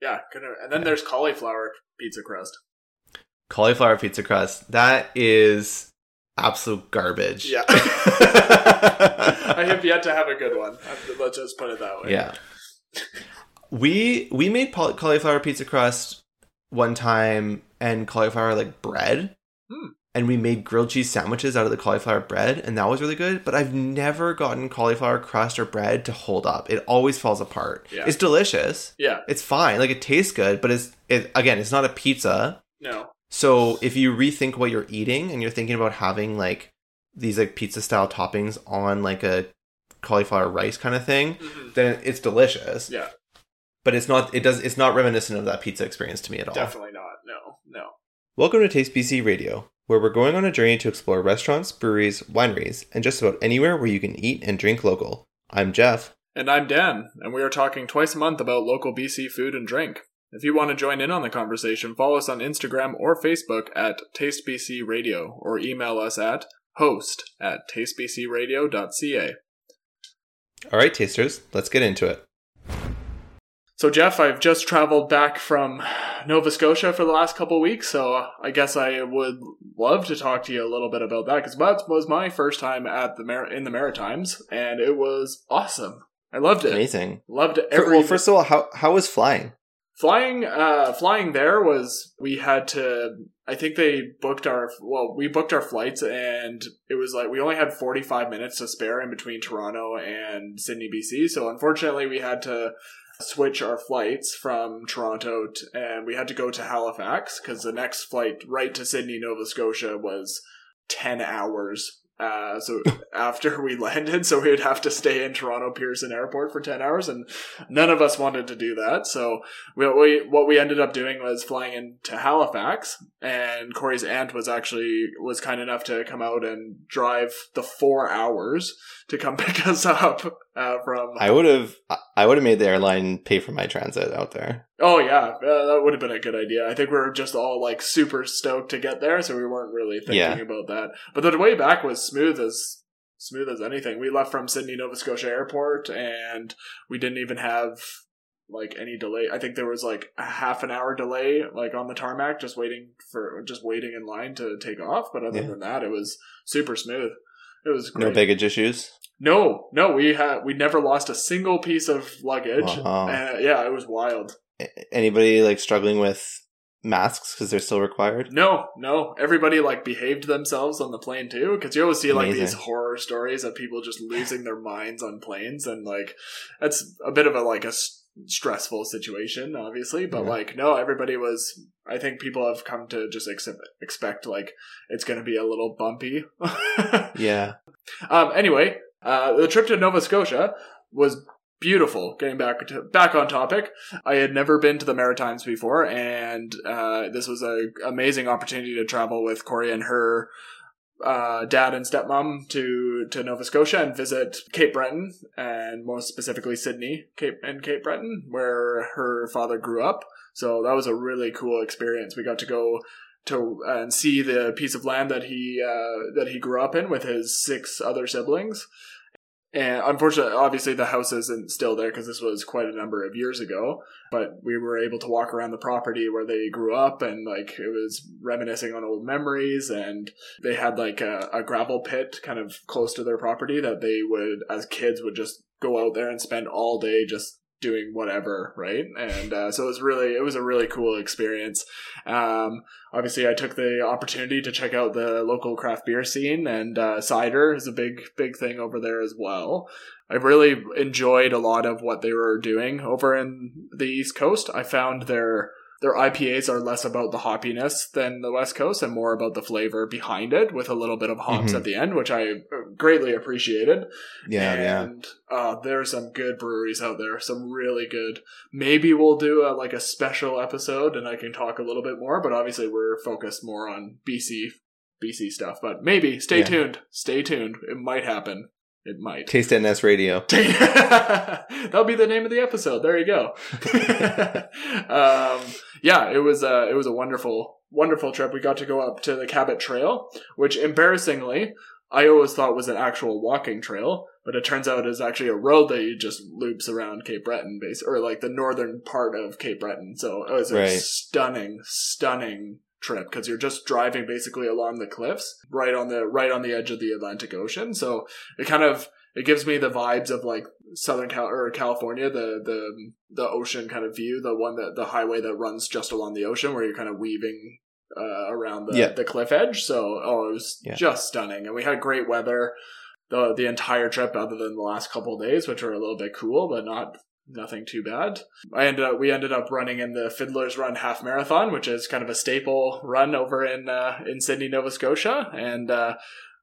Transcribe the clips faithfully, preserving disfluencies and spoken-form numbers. Yeah, and then yeah. there's cauliflower pizza crust. Cauliflower pizza crust. That is absolute garbage. Yeah. I have yet to have a good one. Let's just put it that way. Yeah. We we made cauliflower pizza crust one time and cauliflower like bread. Hmm. And we made grilled cheese sandwiches out of the cauliflower bread, and that was really good. But I've never gotten cauliflower crust or bread to hold up. It always falls apart. Yeah. It's delicious. Yeah. It's fine. Like, it tastes good, but it's it, again, it's not a pizza. No. So if you rethink what you're eating and you're thinking about having like these like pizza style toppings on like a cauliflower rice kind of thing, mm-hmm. then it's delicious. Yeah. But it's not. It does. It's not reminiscent of that pizza experience to me at all. Definitely not. No. No. Welcome to TasteBC Radio, where we're going on a journey to explore restaurants, breweries, wineries, and just about anywhere where you can eat and drink local. I'm Jeff. And I'm Dan, and we are talking twice a month about local B C food and drink. If you want to join in on the conversation, follow us on Instagram or Facebook at TasteBC Radio, or email us at host at tastebcradio.ca. All right, tasters, let's get into it. So, Jeff, I've just traveled back from Nova Scotia for the last couple of weeks, so I guess I would love to talk to you a little bit about that, because that was my first time at the Mar- in the Maritimes, and it was awesome. I loved it. Amazing. Loved it. Every- well, first of all, how how was flying? Flying, uh, flying there was, we had to, I think they booked our, well, we booked our flights, and it was like, we only had forty-five minutes to spare in between Toronto and Sydney, B C, so unfortunately we had to switch our flights from Toronto to, and we had to go to Halifax because the next flight right to Sydney, Nova Scotia was ten hours uh so after we landed, so we would have to stay in Toronto Pearson Airport for ten hours, and none of us wanted to do that. So we, we what we ended up doing was flying into Halifax, and Corey's aunt was actually was kind enough to come out and drive the four hours to come pick us up uh from I would have I would have made the airline pay for my transit out there. Oh yeah, uh, that would have been a good idea. I think we were just all like super stoked to get there, so we weren't really thinking yeah. about that. But the way back was smooth as smooth as anything. We left from Sydney, Nova Scotia Airport, and we didn't even have like any delay. I think there was like a half an hour delay, like on the tarmac, just waiting for just waiting in line to take off. But other yeah. than that, it was super smooth. It was great. No baggage issues. No, no, we had we never lost a single piece of luggage. Wow. And, yeah, it was wild. Anybody like struggling with masks because they're still required? No, no. Everybody like behaved themselves on the plane too, because you always see like Amazing. These horror stories of people just losing their minds on planes, and like that's a bit of a like a st- stressful situation, obviously. But yeah. like no, everybody was. I think people have come to just accept, expect like it's going to be a little bumpy. yeah. Um. Anyway. Uh, the trip to Nova Scotia was beautiful. Getting back to, back on topic, I had never been to the Maritimes before, and uh, this was an amazing opportunity to travel with Corey and her uh, dad and stepmom to, to Nova Scotia and visit Cape Breton, and most specifically Sydney Cape and Cape Breton, where her father grew up. So that was a really cool experience. We got to go to uh, and see the piece of land that he uh, that he grew up in with his six other siblings. And unfortunately, obviously, the house isn't still there because this was quite a number of years ago. But we were able to walk around the property where they grew up, and like it was reminiscing on old memories. And they had like a, a gravel pit kind of close to their property that they would, as kids, would just go out there and spend all day just doing whatever, right? And uh, so it was really it was a really cool experience. Um, obviously, I took the opportunity to check out the local craft beer scene, and uh, cider is a big big thing over there as well. I really enjoyed a lot of what they were doing over in the East Coast. I found their their I P As are less about the hoppiness than the West Coast and more about the flavor behind it, with a little bit of hops mm-hmm. at the end, which I greatly appreciated. Yeah, and, yeah. Uh, there's some good breweries out there, some really good. Maybe we'll do a, like a special episode and I can talk a little bit more, but obviously we're focused more on B C, B C stuff. But maybe, stay yeah. tuned, stay tuned. It might happen. It might. Taste N S Radio. That'll be the name of the episode. There you go. um, yeah, it was a, it was a wonderful, wonderful trip. We got to go up to the Cabot Trail, which embarrassingly I always thought was an actual walking trail. but it turns out is actually a road that you just loops around Cape Breton base, or like the northern part of Cape Breton. So it was a right. stunning, stunning trip because you're just driving basically along the cliffs right on the right on the edge of the Atlantic Ocean. So it kind of it gives me the vibes of like Southern Cal- or California, the the the ocean kind of view, the one that the highway that runs just along the ocean where you're kind of weaving uh, around the, yeah. the cliff edge. So oh, it was yeah. just stunning, and we had great weather the the entire trip, other than the last couple of days, which were a little bit cool, but not. Nothing too bad. I ended up, we ended up running in the Fiddler's Run Half Marathon, which is kind of a staple run over in uh, in Sydney, Nova Scotia, and uh,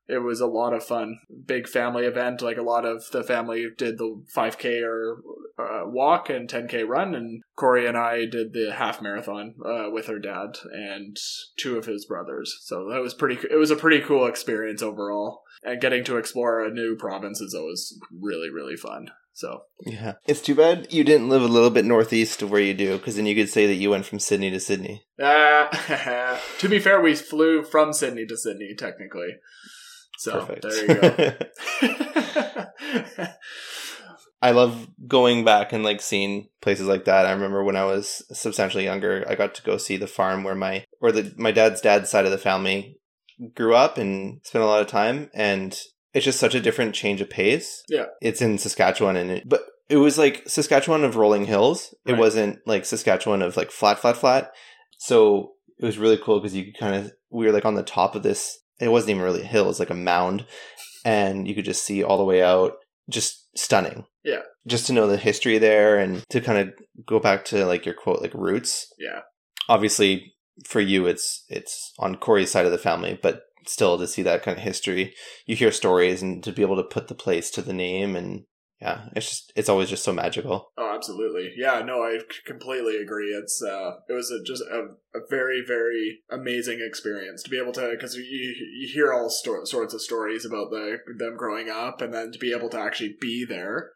it was a lot of fun. Big family event. Like a lot of the family did the five K or uh, walk and ten K run, and Corey and I did the half marathon uh, with her dad and two of his brothers. So that was pretty. It was a pretty cool experience overall, and getting to explore a new province is always really really fun. So yeah, it's too bad you didn't live a little bit northeast of where you do, because then you could say that you went from Sydney to Sydney. Uh, to be fair, we flew from Sydney to Sydney, technically. So perfect. There you go. I love going back and like seeing places like that. I remember when I was substantially younger, I got to go see the farm where my or the my dad's dad's side of the family grew up and spent a lot of time, and. It's just such a different change of pace. Yeah. It's in Saskatchewan. and it, But it was like Saskatchewan of rolling hills. It right. wasn't like Saskatchewan of like flat, flat, flat. So it was really cool because you could kind of, we were like on the top of this. It wasn't even really a hill. It was like a mound. And you could just see all the way out. Just stunning. Yeah. Just to know the history there and to kind of go back to like your quote, like roots. Yeah. Obviously for you, it's it's on Corey's side of the family, but still to see that kind of history, you hear stories, and to be able to put the place to the name, and yeah, it's just it's always just so magical. Oh, absolutely. Yeah, no, I completely agree. It's uh it was a, just a, a very very amazing experience to be able to, because you you hear all sto- sorts of stories about the them growing up, and then to be able to actually be there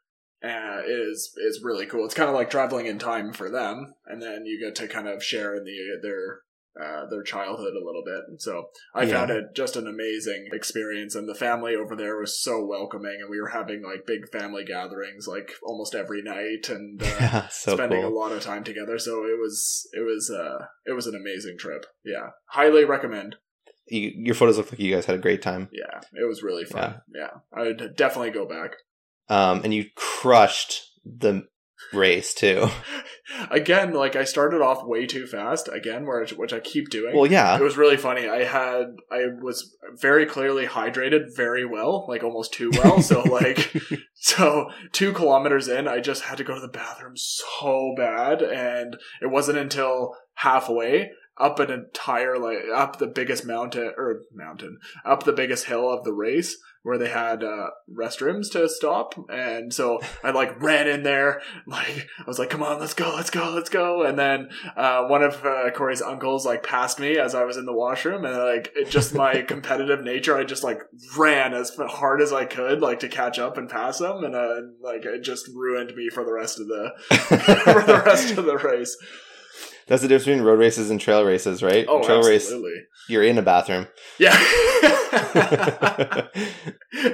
uh is is really cool. It's kind of like traveling in time for them, and then you get to kind of share in the their Uh, their childhood a little bit. And so I yeah. found it just an amazing experience, and the family over there was so welcoming, and we were having like big family gatherings like almost every night, and uh, yeah, so spending cool. a lot of time together. So it was it was uh it was an amazing trip. Yeah, highly recommend. You, your photos look like you guys had a great time. Yeah, it was really fun. Yeah, yeah. I'd definitely go back. Um and you crushed the race too. Again, like I started off way too fast again, where which I keep doing. Well, yeah, it was really funny. I had I was very clearly hydrated very well, like almost too well. So like, so two kilometers in, I just had to go to the bathroom so bad, and it wasn't until halfway up an entire like up the biggest mountain or mountain up the biggest hill of the race, where they had uh, restrooms to stop. And so I like ran in there. Like I was like, come on, let's go, let's go, let's go. And then uh, one of uh, Corey's uncles like passed me as I was in the washroom. And like it just my competitive nature, I just like ran as hard as I could like to catch up and pass him. And uh, like it just ruined me for the rest of the for the rest of the race. That's the difference between road races and trail races, right? Oh, trail absolutely. Race, you're in a bathroom. Yeah.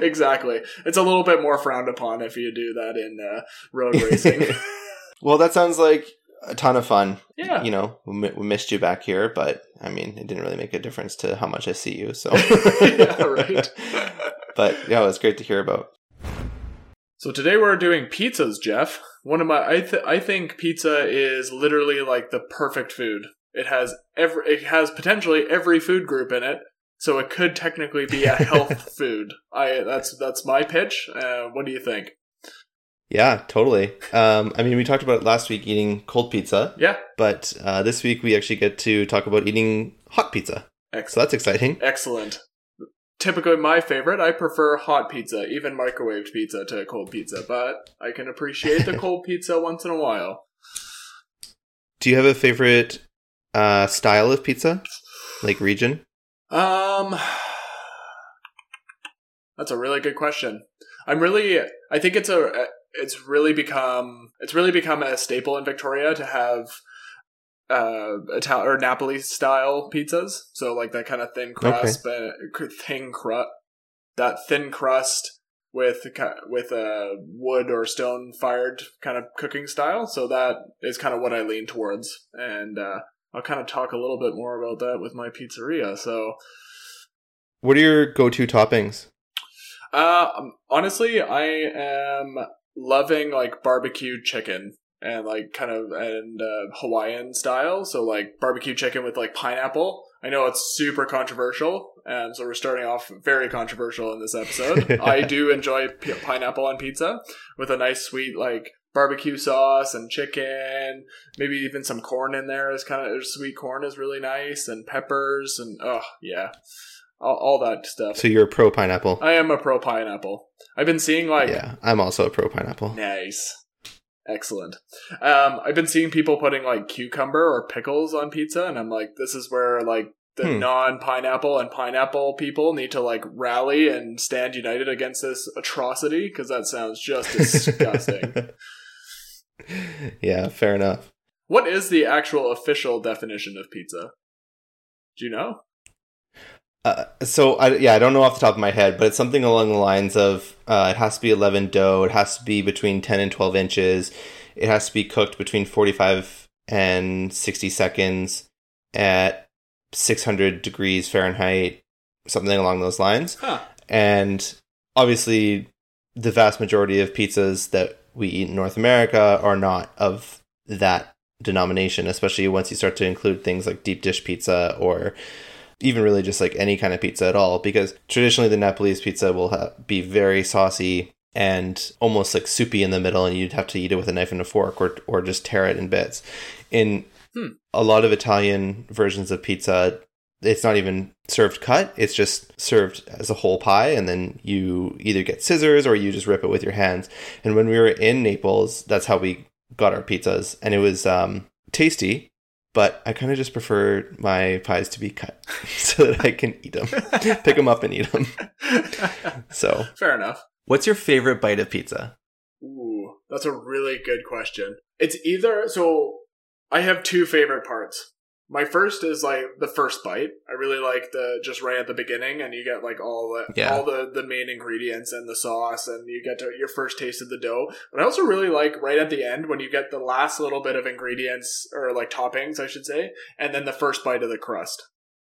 Exactly. It's a little bit more frowned upon if you do that in uh, road racing. Well, that sounds like a ton of fun. Yeah. You know, we, we missed you back here, but I mean, it didn't really make a difference to how much I see you. So, yeah, right. But yeah, it's great to hear about. So today we're doing pizzas, Jeff. One of my, I, th- I think pizza is literally like the perfect food. It has every, it has potentially every food group in it, so it could technically be a health food. I that's that's my pitch. Uh, what do you think? Yeah, totally. Um, I mean, we talked about last week eating cold pizza. Yeah. But uh, this week we actually get to talk about eating hot pizza. Excellent. So that's exciting. Excellent. Typically my favorite. I prefer hot pizza, even microwaved pizza, to cold pizza, but I can appreciate the cold pizza once in a while. Do you have a favorite uh, style of pizza? Like region? Um, that's a really good question. I'm really, I think it's a, it's really become, it's really become a staple in Victoria to have uh Italian or Napoli style pizzas, so like that kind of thin crust, okay. but thin crust that thin crust with with a wood or stone fired kind of cooking style. So that is kind of what I lean towards. And uh, I'll kind of talk a little bit more about that with my pizzeria. So what are your go-to toppings? Uh, honestly, I am loving like barbecue chicken and like kind of and uh, Hawaiian style. So like barbecue chicken with like pineapple. I know it's super controversial, um, so we're starting off very controversial in this episode. I do enjoy p- pineapple on pizza with a nice sweet like barbecue sauce and chicken, maybe even some corn in there. Is kind of sweet corn is really nice, and peppers and oh yeah, all, all that stuff. So you're a pro pineapple. I am a pro pineapple. I've been seeing like yeah, I'm also a pro pineapple. Nice. Excellent. Um, I've been seeing people putting like cucumber or pickles on pizza, and I'm like, this is where like the hmm. non-pineapple and pineapple people need to like rally and stand united against this atrocity, because that sounds just disgusting. Yeah, fair enough. What is the actual official definition of pizza? Do you know? Uh, so, I, yeah, I don't know off the top of my head, but it's something along the lines of uh, it has to be eleven dough, it has to be between ten and twelve inches, it has to be cooked between forty-five and sixty seconds at six hundred degrees Fahrenheit, something along those lines. Huh. And obviously, the vast majority of pizzas that we eat in North America are not of that denomination, especially once you start to include things like deep dish pizza or even really just like any kind of pizza at all, because traditionally the Nepalese pizza will ha- be very saucy and almost like soupy in the middle, and you'd have to eat it with a knife and a fork or or just tear it in bits. In hmm. a lot of Italian versions of pizza, it's not even served cut. It's just served as a whole pie, and then you either get scissors or you just rip it with your hands. And when we were in Naples, that's how we got our pizzas, and it was um, tasty. But I kind of just prefer my pies to be cut so that I can eat them, pick them up and eat them. So fair enough. What's your favorite bite of pizza? Ooh, that's a really good question. It's either, so I have two favorite parts. My first is like the first bite. I really like the, just right at the beginning, and you get like all the, yeah. all the, the main ingredients and the sauce, and you get to your first taste of the dough. But I also really like right at the end when you get the last little bit of ingredients, or like toppings, I should say, and then the first bite of the crust.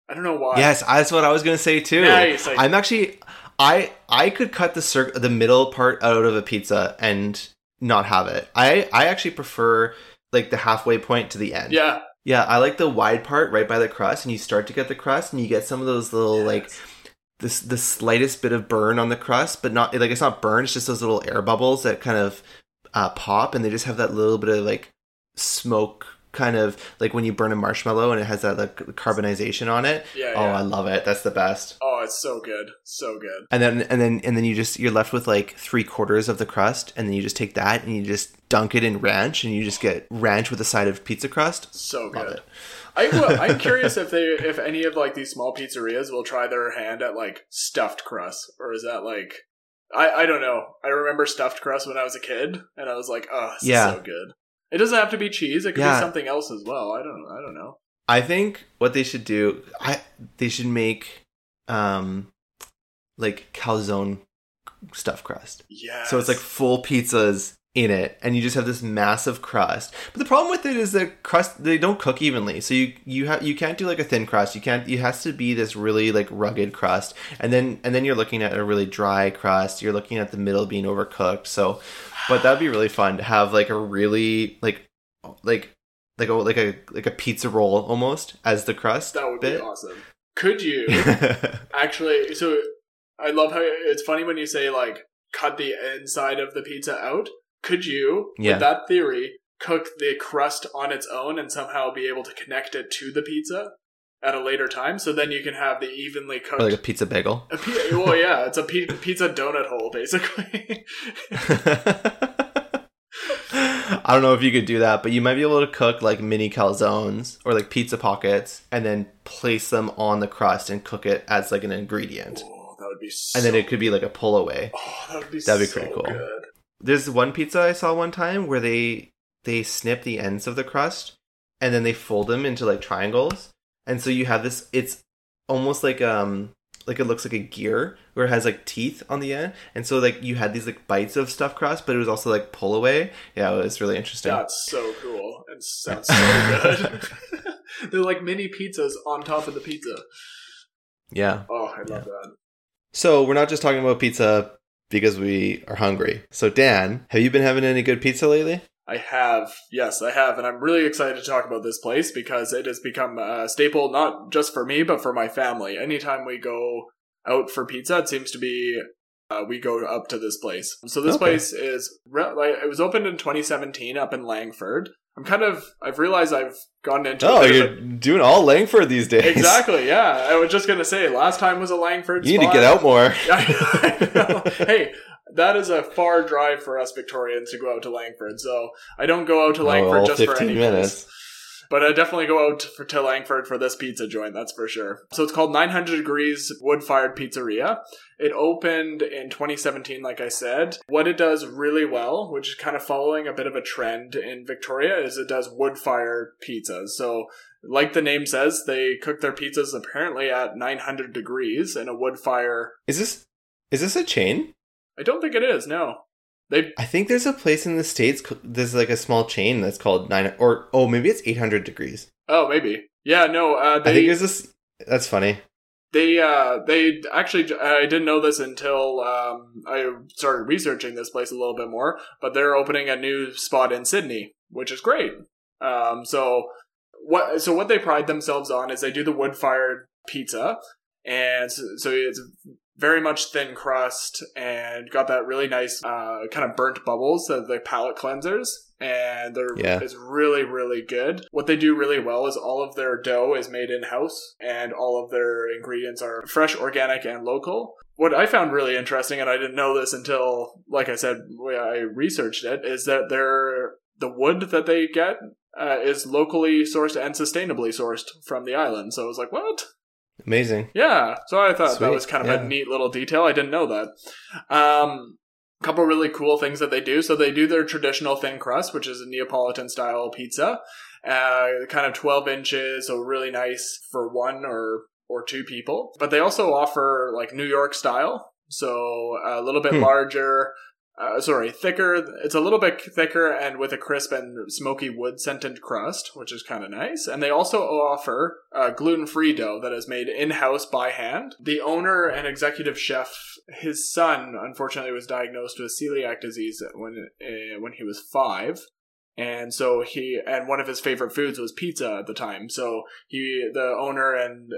I don't know why. Yes, that's what I was going to say too. Nice. Like, I'm actually, I, I could cut the cir- the middle part out of a pizza and not have it. I, I actually prefer like the halfway point to the end. Yeah. Yeah, I like the wide part right by the crust, and you start to get the crust, and you get some of those little, yes. like, this the slightest bit of burn on the crust, but not, like, it's not burn, it's just those little air bubbles that kind of uh, pop, and they just have that little bit of, like, smoke, kind of, like, when you burn a marshmallow, and it has that, like, carbonization on it. Yeah, oh, yeah. I love it. That's the best. Oh, it's so good. So good. And then, and then, and then you just, you're left with, like, three quarters of the crust, and then you just take that, and you just dunk it in ranch, and you just get ranch with a side of pizza crust. So good. I will, I'm curious if they, if any of like these small pizzerias will try their hand at like stuffed crust, or is that like, I, I don't know. I remember stuffed crust when I was a kid, and I was like, oh, this yeah. is so good. It doesn't have to be cheese. It could yeah. be something else as well. I don't, I don't know. I think what they should do, I they should make, um, like calzone stuffed crust. Yeah. So it's like full pizzas in it, and you just have this massive crust. But the problem with it is the crust, they don't cook evenly, so you you have you can't do like a thin crust. You can't. It has to be this really like rugged crust, and then and then you're looking at a really dry crust. You're looking at the middle being overcooked. So, but that'd be really fun to have like a really like like like a like a like a pizza roll almost as the crust. That would bit. be awesome. Could you actually? So I love how it's funny when you say like cut the inside of the pizza out. Could you, yeah. with that theory, cook the crust on its own and somehow be able to connect it to the pizza at a later time? So then you can have the evenly cooked... Or like a pizza bagel? A pi- well, yeah. It's a pi- pizza donut hole, basically. I don't know if you could do that, but you might be able to cook like mini calzones or like pizza pockets and then place them on the crust and cook it as like an ingredient. Oh, that would be so... And then it could be like a pull away. Oh, that would be That'd be so pretty cool. good. There's one pizza I saw one time where they they snip the ends of the crust and then they fold them into like triangles, and so you have this. It's almost like um like it looks like a gear where it has like teeth on the end, and so like you had these like bites of stuffed crust, but it was also like pull away. Yeah, it was really interesting. That's so cool. It sounds so good. They're like mini pizzas on top of the pizza. Yeah. Oh, I love yeah. that. So we're not just talking about pizza because we are hungry. So Dan, have you been having any good pizza lately? I have. Yes, I have. And I'm really excited to talk about this place because it has become a staple, not just for me, but for my family. Anytime we go out for pizza, it seems to be uh, we go up to this place. So this okay. place is, it was opened in twenty seventeen up in Langford. I'm kind of, I've realized I've gotten into... Oh, you're of, doing all Langford these days. Exactly, yeah. I was just going to say, last time was a Langford You spot. Need to get out more. Hey, that is a far drive for us Victorians to go out to Langford, so I don't go out to Langford oh, just for any minutes. Place. But I definitely go out for, to Langford for this pizza joint, that's for sure. So it's called nine hundred Degrees Wood-Fired Pizzeria. It opened in twenty seventeen, like I said. What it does really well, which is kind of following a bit of a trend in Victoria, is it does wood fire pizzas. So like the name says, they cook their pizzas apparently at nine hundred degrees in a wood fire. Is this is this a chain? I don't think it is, no. They. I think there's a place in the States, there's like a small chain that's called nine, or oh, maybe it's eight hundred degrees. Oh, maybe. Yeah, no. Uh, they, I think there's this, that's funny. They uh, they actually, I didn't know this until um, I started researching this place a little bit more, but they're opening a new spot in Sydney, which is great. Um, so what so what they pride themselves on is they do the wood-fired pizza, and so, so it's very much thin crust and got that really nice uh, kind of burnt bubbles, so the palate cleansers. And they're yeah. it's really, really good. What they do really well is all of their dough is made in-house, and all of their ingredients are fresh, organic, and local. What I found really interesting, and I didn't know this until, like I said, I researched it, is that they're, the wood that they get uh, is locally sourced and sustainably sourced from the island. So I was like, what? Amazing. Yeah. So I thought Sweet. that was kind of yeah. a neat little detail. I didn't know that. Um... Couple really cool things that they do. So they do their traditional thin crust, which is a Neapolitan style pizza, uh, kind of twelve inches, so really nice for one or or two people. But they also offer like New York style, so a little bit hmm. larger, uh, sorry, thicker. It's a little bit thicker and with a crisp and smoky wood scented crust, which is kind of nice. And they also offer uh, gluten free dough that is made in house by hand. The owner and executive chef. His son, unfortunately, was diagnosed with celiac disease when uh, when he was five, and so he and one of his favorite foods was pizza at the time. So he, the owner, and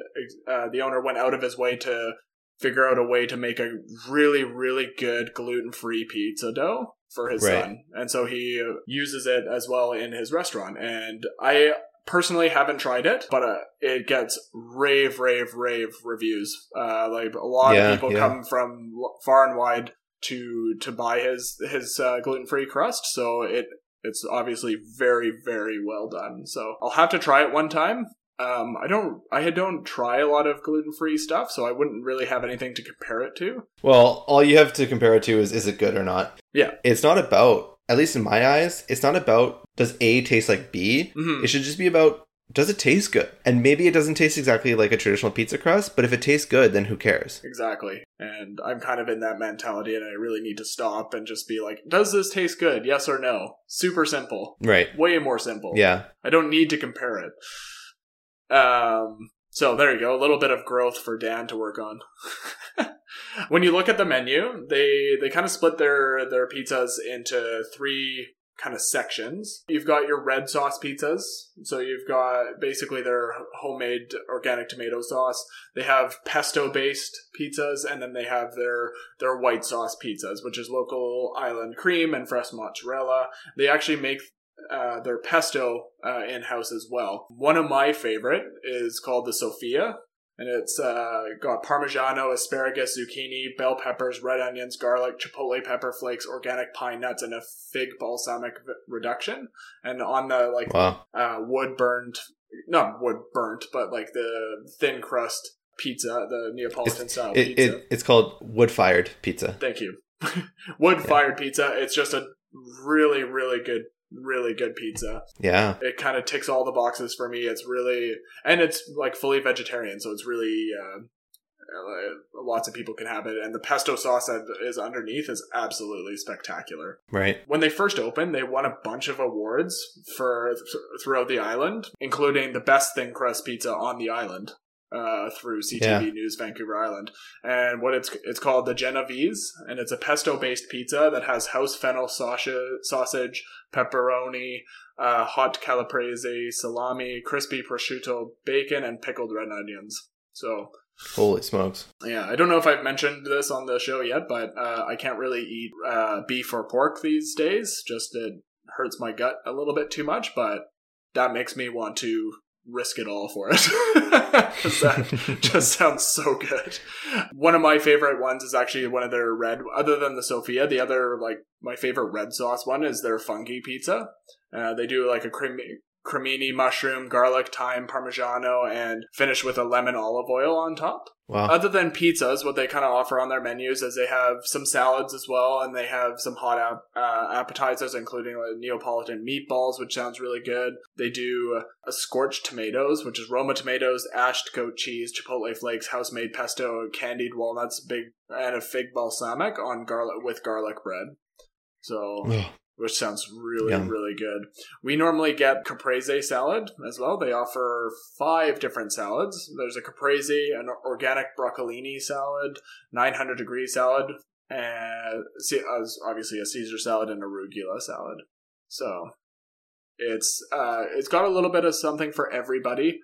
uh, the owner went out of his way to figure out a way to make a really, really good gluten-free pizza dough for his right. son, and so he uses it as well in his restaurant. And I personally haven't tried it, but uh, it gets rave, rave, rave reviews. Uh, like a lot yeah, of people yeah. come from far and wide to to buy his his uh, gluten-free crust. So it it's obviously very, very well done. So I'll have to try it one time. Um, I don't I don't try a lot of gluten-free stuff, so I wouldn't really have anything to compare it to. Well, all you have to compare it to is is it good or not? Yeah, it's not about. At least in my eyes, it's not about does A taste like B. Mm-hmm. It should just be about does it taste good? And maybe it doesn't taste exactly like a traditional pizza crust, but if it tastes good, then who cares? Exactly. And I'm kind of in that mentality, and I really need to stop and just be like, does this taste good? Yes or no? Super simple. Right. Way more simple. Yeah. I don't need to compare it. Um... So there you go, a little bit of growth for Dan to work on. When you look at the menu, they they kind of split their, their pizzas into three kind of sections. You've got your red sauce pizzas. So you've got basically their homemade organic tomato sauce. They have pesto-based pizzas, and then they have their, their white sauce pizzas, which is local island cream and fresh mozzarella. They actually make... Uh, their pesto uh, in-house as well. One of my favorite is called the Sofia, and it's uh, got Parmigiano, asparagus, zucchini, bell peppers, red onions, garlic, chipotle pepper flakes, organic pine nuts, and a fig balsamic reduction. And on the like wow. uh, wood burnt, not wood burnt, but like the thin crust pizza, the Neapolitan it's, style it, pizza. It, it's called wood-fired pizza. Thank you. Wood-fired yeah. pizza. It's just a really, really good really good pizza. Yeah. It kind of ticks all the boxes for me. It's really, and it's like fully vegetarian, so it's really uh, lots of people can have it. And the pesto sauce that is underneath is absolutely spectacular. Right. When they first opened, they won a bunch of awards for th- throughout the island, including the best thin crust pizza on the island. Uh, through C T V yeah. News Vancouver Island. And what it's it's called the Genovese, and it's a pesto-based pizza that has house fennel sausage, pepperoni, uh, hot calabrese, salami, crispy prosciutto, bacon, and pickled red onions. So... Holy smokes. Yeah, I don't know if I've mentioned this on the show yet, but uh, I can't really eat uh, beef or pork these days. Just it hurts my gut a little bit too much, but that makes me want to... risk it all for it. Because that just sounds so good. One of my favorite ones is actually one of their red, other than the Sofia, the other, like, my favorite red sauce one is their Fungi pizza. Uh, they do, like, a creamy, cremini mushroom, garlic, thyme, parmigiano, and finish with a lemon olive oil on top. Wow. Other than pizzas, what they kind of offer on their menus is they have some salads as well, and they have some hot ap- uh, appetizers, including like, Neapolitan meatballs, which sounds really good. They do uh, scorched tomatoes, which is Roma tomatoes, ashed goat cheese, chipotle flakes, house-made pesto, candied walnuts, big and a fig balsamic on garlic with garlic bread. So... Ugh. Which sounds really, Yum. really good. We normally get caprese salad as well. They offer five different salads. There's a caprese, an organic broccolini salad, nine hundred degree salad, and obviously a Caesar salad and a arugula salad. So it's uh, it's got a little bit of something for everybody.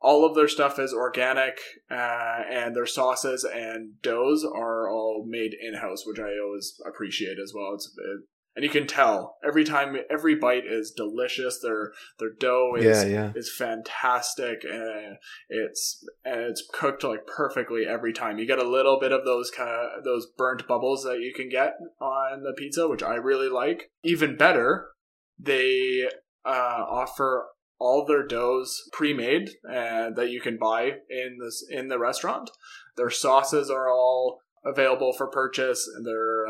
All of their stuff is organic, uh, and their sauces and doughs are all made in-house, which I always appreciate as well. It's it, And you can tell every time, every bite is delicious. Their their dough is yeah, yeah. is fantastic, and it's and it's cooked like perfectly every time. You get a little bit of those kind of those burnt bubbles that you can get on the pizza, which I really like. Even better, they uh, offer all their doughs pre-made uh, that you can buy in this in the restaurant. Their sauces are all available for purchase, and their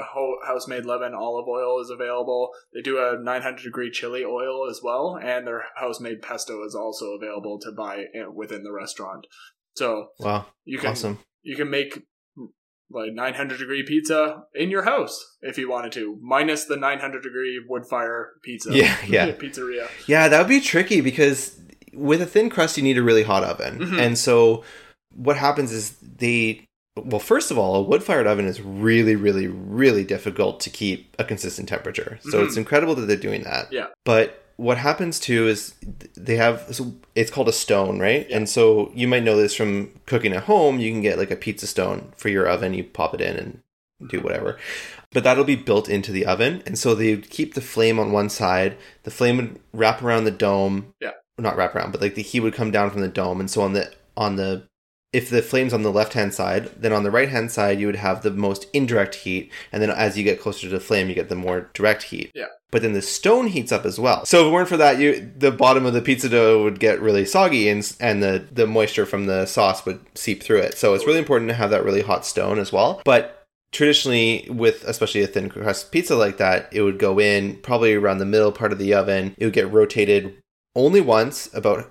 house-made lemon olive oil is available. They do a nine hundred degree chili oil as well, and their house-made pesto is also available to buy within the restaurant. So wow, you can awesome. you can make like nine hundred degree pizza in your house if you wanted to, minus the nine hundred degree wood fire pizza. Yeah, yeah, pizzeria. Yeah, that would be tricky because with a thin crust, you need a really hot oven, mm-hmm. and so what happens is they. Well, first of all, a wood-fired oven is really, really, really difficult to keep a consistent temperature. So mm-hmm. it's incredible that they're doing that. Yeah. But what happens too is they have, so it's called a stone, right? Yeah. And so you might know this from cooking at home. You can get like a pizza stone for your oven. You pop it in and do whatever. But that'll be built into the oven. And so they keep the flame on one side. The flame would wrap around the dome. Yeah. Not wrap around, but like the heat would come down from the dome. And so on the on the... If the flame's on the left-hand side, then on the right-hand side, you would have the most indirect heat. And then as you get closer to the flame, you get the more direct heat. Yeah. But then the stone heats up as well. So if it weren't for that, you the bottom of the pizza dough would get really soggy and and the, the moisture from the sauce would seep through it. So it's really important to have that really hot stone as well. But traditionally, with especially a thin crust pizza like that, it would go in probably around the middle part of the oven. It would get rotated only once, about...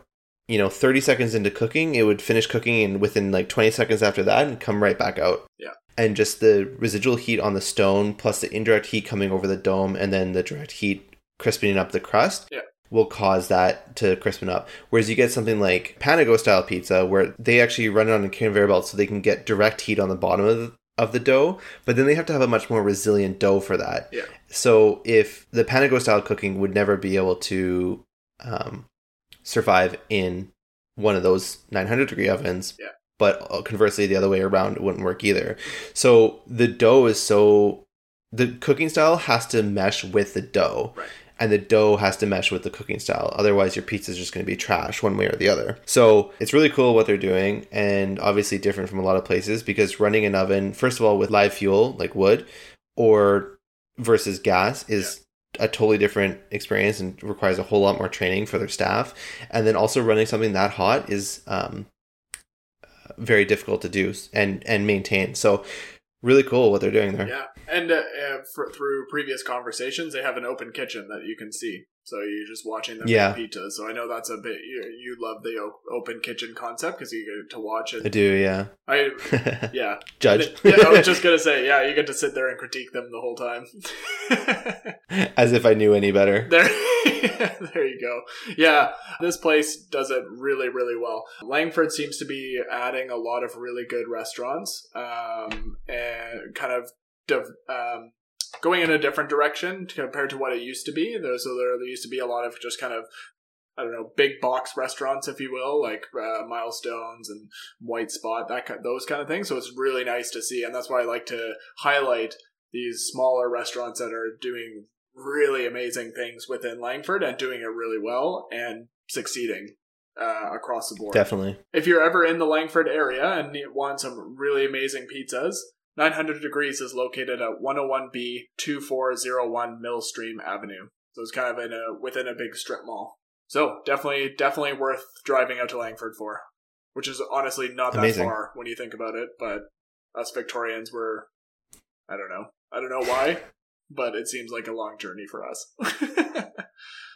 you know, thirty seconds into cooking, it would finish cooking and within like twenty seconds after that and come right back out. Yeah. And just the residual heat on the stone plus the indirect heat coming over the dome and then the direct heat crisping up the crust yeah. will cause that to crispen up. Whereas you get something like Panago style pizza where they actually run it on a conveyor belt so they can get direct heat on the bottom of the, of the dough, but then they have to have a much more resilient dough for that. Yeah. So if the Panago style cooking would never be able to... um survive in one of those nine hundred degree ovens, yeah. but conversely the other way around it wouldn't work either. So the dough is so the cooking style has to mesh with the dough, right. and the dough has to mesh with the cooking style. Otherwise your pizza is just going to be trash one way or the other. So it's really cool what they're doing, and obviously different from a lot of places because running an oven, first of all, with live fuel like wood or versus gas is yeah. a totally different experience and requires a whole lot more training for their staff. And then also running something that hot is um, very difficult to do and, and maintain. So really cool what they're doing there. Yeah. And uh, uh, for, through previous conversations, they have an open kitchen that you can see. So you're just watching them yeah. make pizzas. So I know that's a bit you, you love the o- open kitchen concept because you get to watch it. I do, yeah. I yeah. Judge. It, yeah, I was just gonna say, yeah, you get to sit there and critique them the whole time. As if I knew any better. There, yeah, there you go. Yeah, this place does it really, really well. Langford seems to be adding a lot of really good restaurants, um, and kind of. Div- um, going in a different direction compared to what it used to be. So there, there used to be a lot of just kind of, I don't know, big box restaurants, if you will, like uh, Milestones and White Spot, that kind, those kind of things. So it's really nice to see. And that's why I like to highlight these smaller restaurants that are doing really amazing things within Langford and doing it really well and succeeding. Uh, across the board. Definitely. If you're ever in the Langford area and you want some really amazing pizzas, nine hundred Degrees is located at one oh one B twenty-four oh one Millstream Avenue. So it's kind of in a, within a big strip mall. So definitely, definitely worth driving out to Langford for, which is honestly not that Amazing. Far when you think about it. But us Victorians were, I don't know. I don't know why, but it seems like a long journey for us.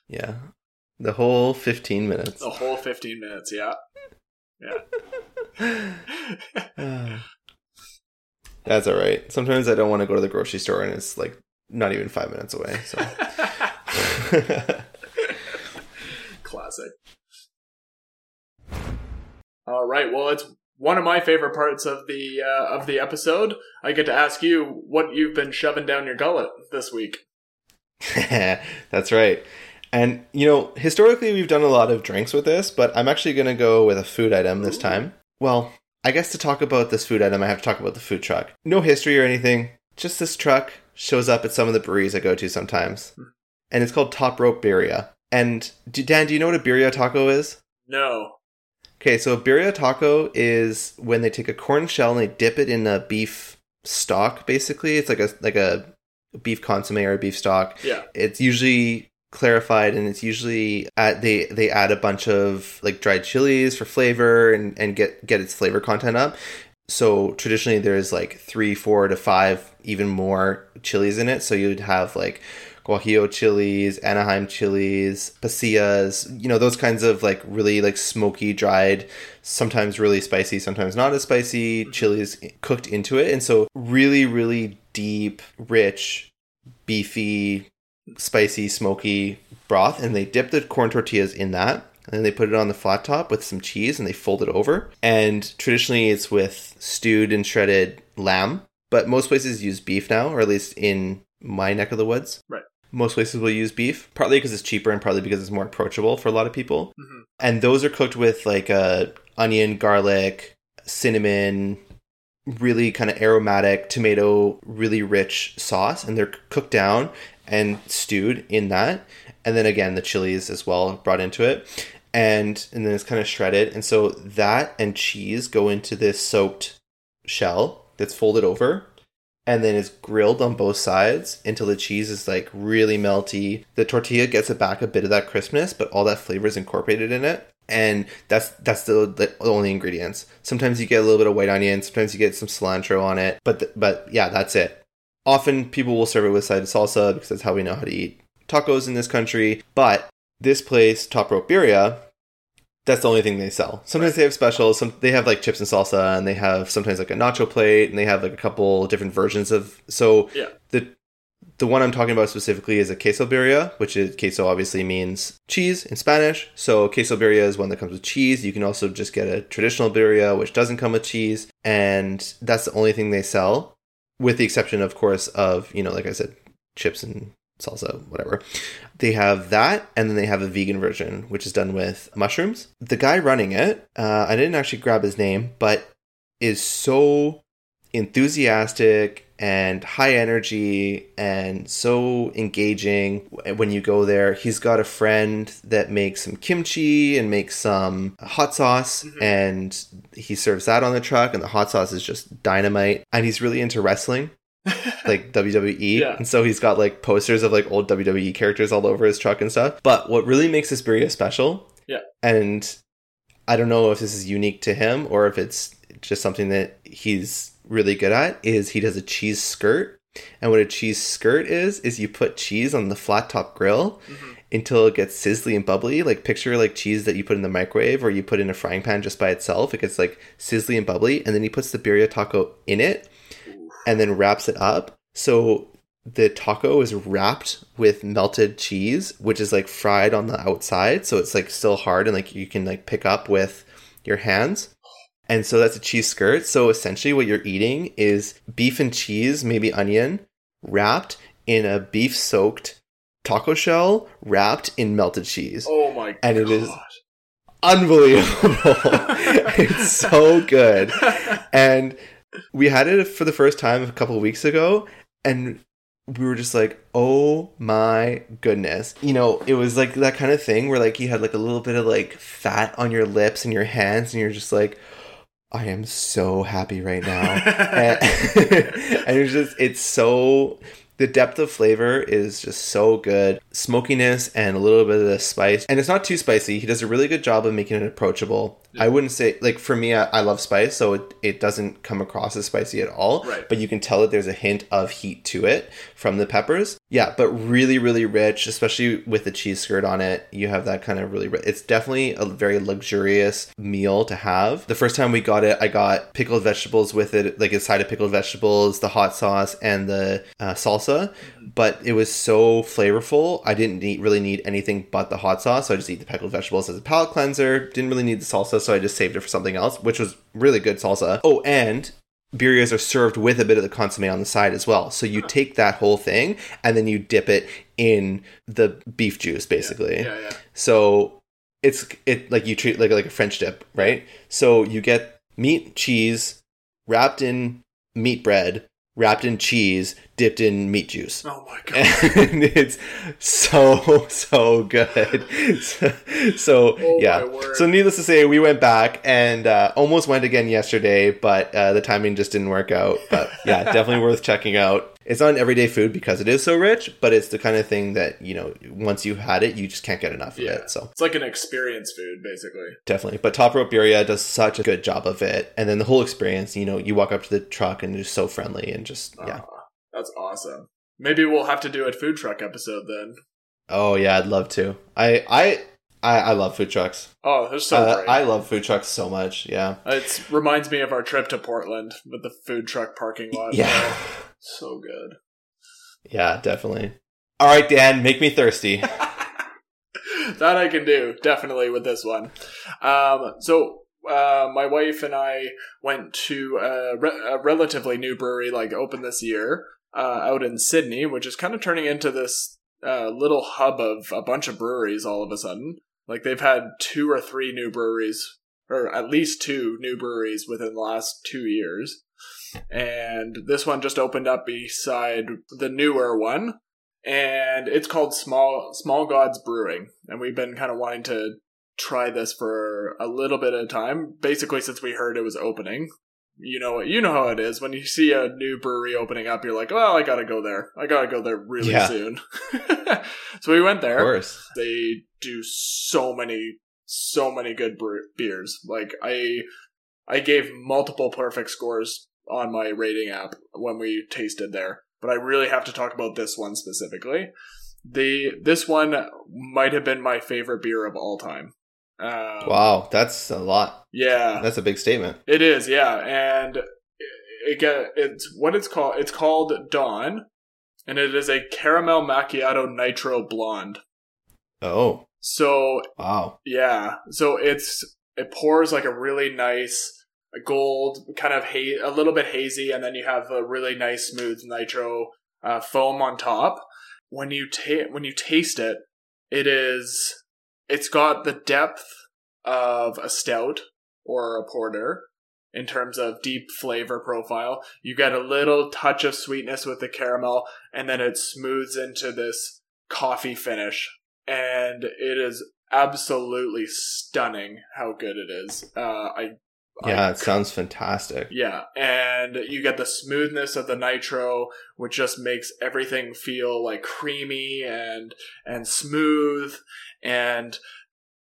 Yeah. The whole fifteen minutes. The whole fifteen minutes. Yeah. Yeah. uh. That's all right. Sometimes I don't want to go to the grocery store and it's like not even five minutes away. So. Classic. All right. Well, it's one of my favorite parts of the uh, of the episode. I get to ask you what you've been shoving down your gullet this week. That's right. And, you know, historically we've done a lot of drinks with this, but I'm actually going to go with a food item this Ooh. Time. Well, I guess to talk about this food item, I have to talk about the food truck. No history or anything. Just this truck shows up at some of the breweries I go to sometimes. And it's called Top Rope Birria. And do, Dan, do you know what a birria taco is? No. Okay, so a birria taco is when they take a corn shell and they dip it in a beef stock, basically. It's like a like a beef consomme or a beef stock. Yeah. It's usually clarified, and it's usually at, they they add a bunch of like dried chilies for flavor and and get get its flavor content up. So traditionally there's like three four to five even more chilies in it, so you'd have like guajillo chilies, Anaheim chilies, pasillas, you know, those kinds of like really like smoky, dried, sometimes really spicy, sometimes not as spicy chilies cooked into it. And so really, really deep, rich, beefy, spicy, smoky broth, and they dip the corn tortillas in that, and then they put it on the flat top with some cheese and they fold it over. And traditionally it's with stewed and shredded lamb, but most places use beef now, or at least in my neck of the woods. Right. Most places will use beef, partly because it's cheaper and partly because it's more approachable for a lot of people. Mm-hmm. And those are cooked with like uh, onion, garlic, cinnamon, really kind of aromatic tomato, really rich sauce, and they're cooked down and stewed in that, and then again the chilies as well brought into it, and and then it's kind of shredded, and so that and cheese go into this soaked shell that's folded over, and then it's grilled on both sides until the cheese is like really melty. The tortilla gets it back a bit of that crispness, but all that flavor is incorporated in it, and that's that's the, the only ingredients. Sometimes you get a little bit of white onion, sometimes you get some cilantro on it, but the, but yeah, that's it. Often people will serve it with side salsa because that's how we know how to eat tacos in this country. But this place, Top Rope Birria, that's the only thing they sell. Sometimes right. they have specials. Some, they have like chips and salsa, and they have sometimes like a nacho plate, and they have like a couple different versions of. So yeah. the the one I'm talking about specifically is a queso birria, which is queso obviously means cheese in Spanish. So queso birria is one that comes with cheese. You can also just get a traditional birria, which doesn't come with cheese. And that's the only thing they sell. With the exception, of course, of, you know, like I said, chips and salsa, whatever. They have that, and then they have a vegan version, which is done with mushrooms. The guy running it, uh, I didn't actually grab his name, but is so enthusiastic and high energy and so engaging when you go there. He's got a friend that makes some kimchi and makes some hot sauce, mm-hmm. and he serves that on the truck, and the hot sauce is just dynamite. And he's really into wrestling, like W W E, yeah. and so he's got like posters of like old W W E characters all over his truck and stuff. But what really makes this birria special, yeah, and I don't know if this is unique to him or if it's just something that he's really good at, is he does a cheese skirt. And what a cheese skirt is is you put cheese on the flat top grill, mm-hmm. until it gets sizzly and bubbly. Like, picture like cheese that you put in the microwave or you put in a frying pan just by itself. It gets like sizzly and bubbly, and then he puts the birria taco in it and then wraps it up. So the taco is wrapped with melted cheese, which is like fried on the outside, so it's like still hard and like you can like pick up with your hands. And so that's a cheese skirt. So essentially what you're eating is beef and cheese, maybe onion, wrapped in a beef soaked taco shell wrapped in melted cheese. Oh my god. And it is unbelievable. It's so good. And we had it for the first time a couple of weeks ago, and we were just like, oh my goodness. You know, it was like that kind of thing where like you had like a little bit of like fat on your lips and your hands, and you're just like, I am so happy right now. and and it's just, it's so, the depth of flavor is just so good. Smokiness and a little bit of the spice. And it's not too spicy. He does a really good job of making it approachable. Yeah. I wouldn't say, like for me, I, I love spice, so it, it doesn't come across as spicy at all. Right. But you can tell that there's a hint of heat to it from the peppers. Yeah, but really, really rich, especially with the cheese skirt on it. You have that kind of really rich. It's definitely a very luxurious meal to have. The first time we got it, I got pickled vegetables with it, like a side of pickled vegetables, the hot sauce, and the uh, salsa. But it was so flavorful. I didn't need, really need anything but the hot sauce. So I just eat the pickled vegetables as a palate cleanser. Didn't really need the salsa, so I just saved it for something else, which was really good salsa. Oh, and birrias are served with a bit of the consommé on the side as well. So you take that whole thing and then you dip it in the beef juice, basically. Yeah, yeah, yeah. So it's it like you treat it like, like a French dip, right? So you get meat, cheese, wrapped in meat bread, wrapped in cheese, dipped in meat juice. Oh my god. And it's so, so good. So, oh yeah. So needless to say, we went back and uh, almost went again yesterday, but uh, the timing just didn't work out. But yeah, definitely worth checking out. It's not an everyday food because it is so rich, but it's the kind of thing that, you know, once you've had it, you just can't get enough yeah. of it. So it's like an experience food, basically. Definitely. But Top Rope Birria does such a good job of it. And then the whole experience, you know, you walk up to the truck and they're so friendly and just, uh, yeah. That's awesome. Maybe we'll have to do a food truck episode then. Oh, yeah, I'd love to. I, I, I, I love food trucks. Oh, they're so uh, great. I love food trucks so much, yeah. It reminds me of our trip to Portland with the food truck parking lot. Yeah. There. So good. Yeah, definitely. All right, Dan, make me thirsty. That I can do, definitely, with this one. Um, so... Uh, my wife and I went to a, re- a relatively new brewery, like opened this year, uh, out in Sydney, which is kind of turning into this uh, little hub of a bunch of breweries all of a sudden. Like they've had two or three new breweries, or at least two new breweries within the last two years. And this one just opened up beside the newer one, and it's called Small Small Gods Brewing. And we've been kind of wanting to try this for a little bit at a time, basically since we heard it was opening. You know you know how it is when you see a new brewery opening up, you're like, well, I gotta go there I gotta go there really yeah. soon. So we went there. Of course. They do so many so many good bre- beers. Like I I gave multiple perfect scores on my rating app when we tasted there, but I really have to talk about this one specifically. The this one might have been my favorite beer of all time. Um, wow, that's a lot. Yeah, that's a big statement. It is, yeah, and it, it it's what it's called. It's called Dawn, and it is a caramel macchiato nitro blonde. Oh, so wow, yeah. So it's it pours like a really nice gold, kind of ha- a little bit hazy, and then you have a really nice smooth nitro uh, foam on top. When you ta- when you taste it, it is it's got the depth of a stout or a porter in terms of deep flavor profile. You get a little touch of sweetness with the caramel, and then it smooths into this coffee finish. And it is absolutely stunning how good it is. Uh, I yeah, I, it sounds fantastic. Yeah, and you get the smoothness of the nitro, which just makes everything feel like creamy and and smooth. And